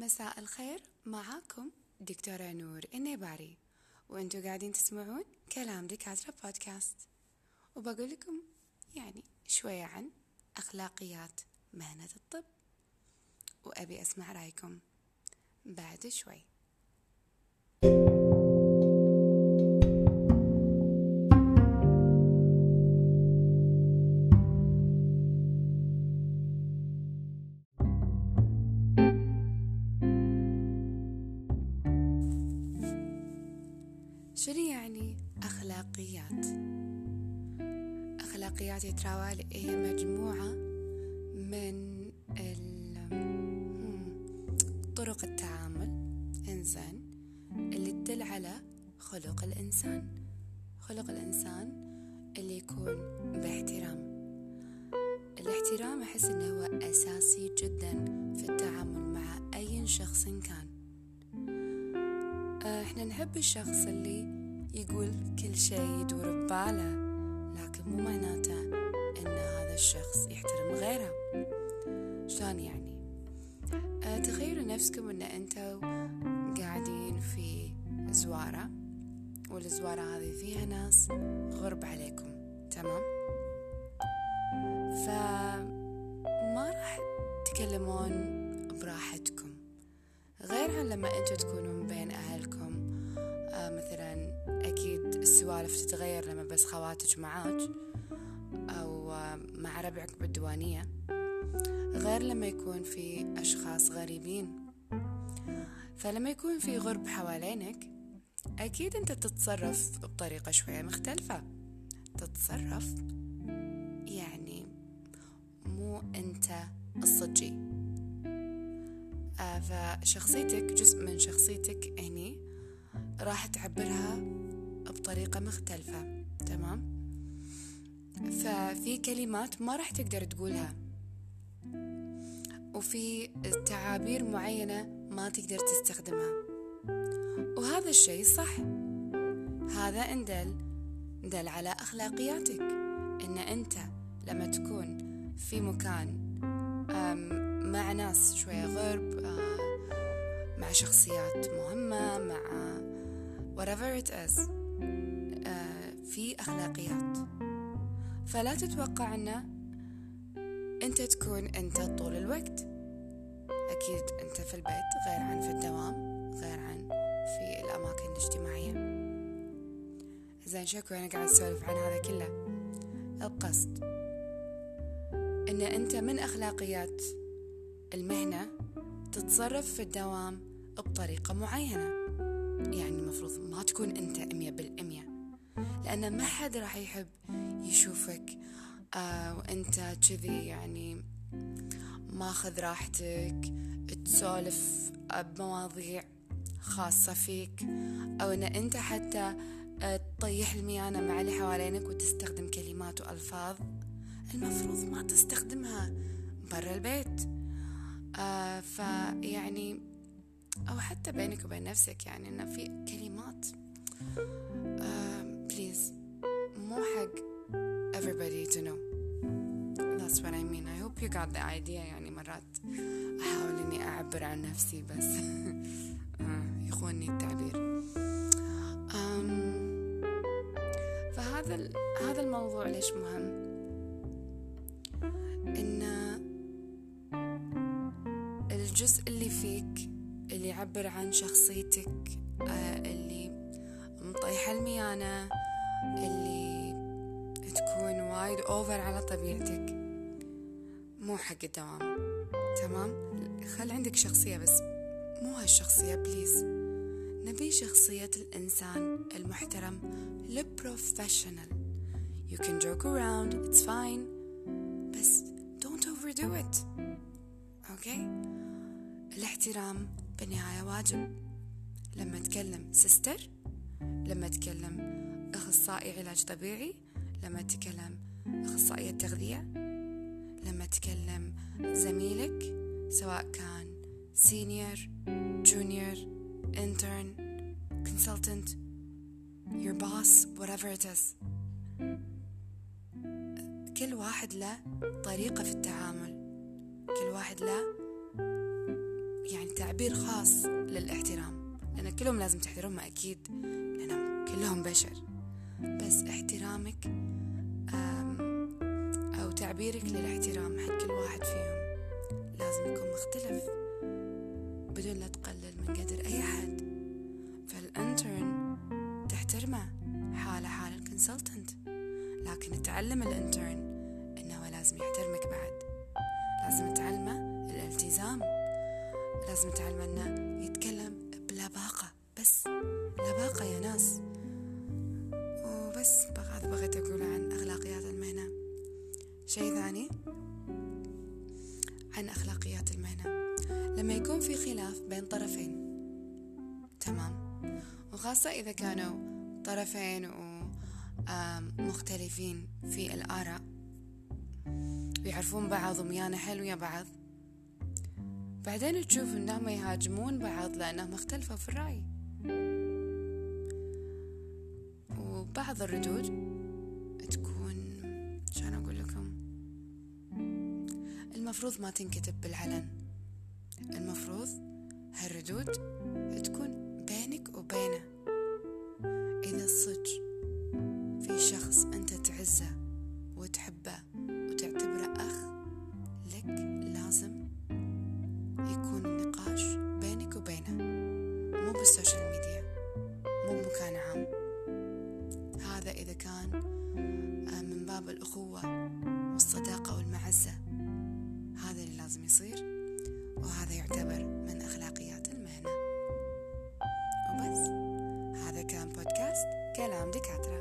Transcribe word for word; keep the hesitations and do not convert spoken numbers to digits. مساء الخير، معاكم دكتورة نور النيباري وانتوا قاعدين تسمعون كلام دكاترة بودكاست، وبقول لكم يعني شوية عن أخلاقيات مهنة الطب، وأبي أسمع رأيكم بعد شوي. شنو يعني أخلاقيات؟ أخلاقيات يتراوى هي مجموعة من طرق التعامل إنسان اللي تدل على خلق الإنسان خلق الإنسان اللي يكون باحترام. الاحترام أحس إنه هو أساسي جدا في التعامل مع أي شخص كان. إحنا نحب الشخص اللي يقول كل شيء يدور بباله، لكن مو معناته إن هذا الشخص يحترم غيره. شلون يعني؟ أه تخيلوا نفسكم إن أنتوا قاعدين في زوارة، والزوارة هذه فيها ناس غرب عليكم، تمام؟ فما راح تكلمون براحتكم غير عن لما أنتوا تكونون بين أهلكم. آه مثلا أكيد السوالف تتغير لما بس خواتك معاك، أو آه مع ربعك بالديوانية، غير لما يكون في أشخاص غريبين. فلما يكون في غرب حوالينك أكيد أنت تتصرف بطريقة شوية مختلفة، تتصرف يعني مو أنت الصجي. فشخصيتك جزء من شخصيتك هني راح تعبرها بطريقة مختلفة، تمام؟ ففي كلمات ما راح تقدر تقولها، وفي تعابير معينة ما تقدر تستخدمها، وهذا الشيء صح. هذا اندل دل على أخلاقياتك، إن أنت لما تكون في مكان مع ناس شوية غرب، مع شخصيات مهمة، مع whatever it is، في أخلاقيات. فلا تتوقع أن أنت تكون أنت طول الوقت. أكيد أنت في البيت غير عن في الدوام، غير عن في الأماكن الاجتماعية. زين شكو أنا قاعد أسولف عن هذا كله. القصد أن أنت من أخلاقيات المهنة تتصرف في الدوام بطريقة معينة، يعني المفروض ما تكون أنت أمية بالأمية، لأن ما حد راح يحب يشوفك آه وأنت كذي، يعني ماخذ راحتك، تسولف بمواضيع خاصة فيك، أو أن أنت حتى تطيح الميانة مع اللي حوالينك وتستخدم كلمات وألفاظ المفروض ما تستخدمها برا البيت. آه فيعني أو حتى بينك وبين نفسك، يعني إن في كلمات آه please مو حق everybody to know. That's what I mean. I hope you got the idea. يعني مرات أحاول إني أعبر عن نفسي بس آه يخونني التعبير. فهذا ال... هذا الموضوع ليش مهم؟ إن الجزء اللي فيك اللي يعبر عن شخصيتك، اللي مطيحة الميانة، اللي تكون وايد أوفر على طبيعتك، مو حق الدوام، تمام؟ خل عندك شخصية، بس مو هالشخصية بليز. نبي شخصية الإنسان المحترم، البروفيشنال. You can joke around, it's fine, بس don't overdo it. Okay؟ الاحترام بالنهاية واجب. لما تكلم سيستر، لما تكلم أخصائي علاج طبيعي، لما تكلم أخصائي التغذية، لما تكلم زميلك سواء كان سينيور، جونيور، انترن، كونسلتنت، your boss، whatever it is. كل واحد له طريقة في التعامل، كل واحد له تعبير خاص للاحترام، لأن كلهم لازم تحترمها أكيد لأنهم كلهم بشر، بس احترامك أو تعبيرك للاحترام حق كل واحد فيهم لازم يكون مختلف بدون لا تقلل من قدر أي حد. فالانترن تحترمه حالة حال الكونسلتنت، لكن تعلم الانترن أنه لازم يحترمك بعد، لازم تعلمه الالتزام، لازم تعلمه أنه يتكلم بلباقة، بس لباقة يا ناس. وبس هذا بغيت أقوله عن أخلاقيات المهنة. شيء ثاني عن أخلاقيات المهنة، لما يكون في خلاف بين طرفين، تمام، وخاصة إذا كانوا طرفين ومختلفين في الآراء ويعرفون بعض وميانة حلو يا بعض، بعدين تشوف إنهم يهاجمون بعض لأنهم اختلفوا في الرأي. وبعض الردود تكون شلون أقول لكم، المفروض ما تنكتب بالعلن، المفروض هالردود تكون بينك وبينه. إذا صدق في شخص أنت تعزه وتحبه وتعتبره أخ لك، لازم يكون النقاش بينك وبينه، مو بالسوشيال ميديا، مو بمكان عام. هذا إذا كان من باب الأخوة والصداقة والمعزة، هذا اللي لازم يصير، وهذا يعتبر من أخلاقيات المهنة. وبس هذا كان بودكاست كلام دكاترة.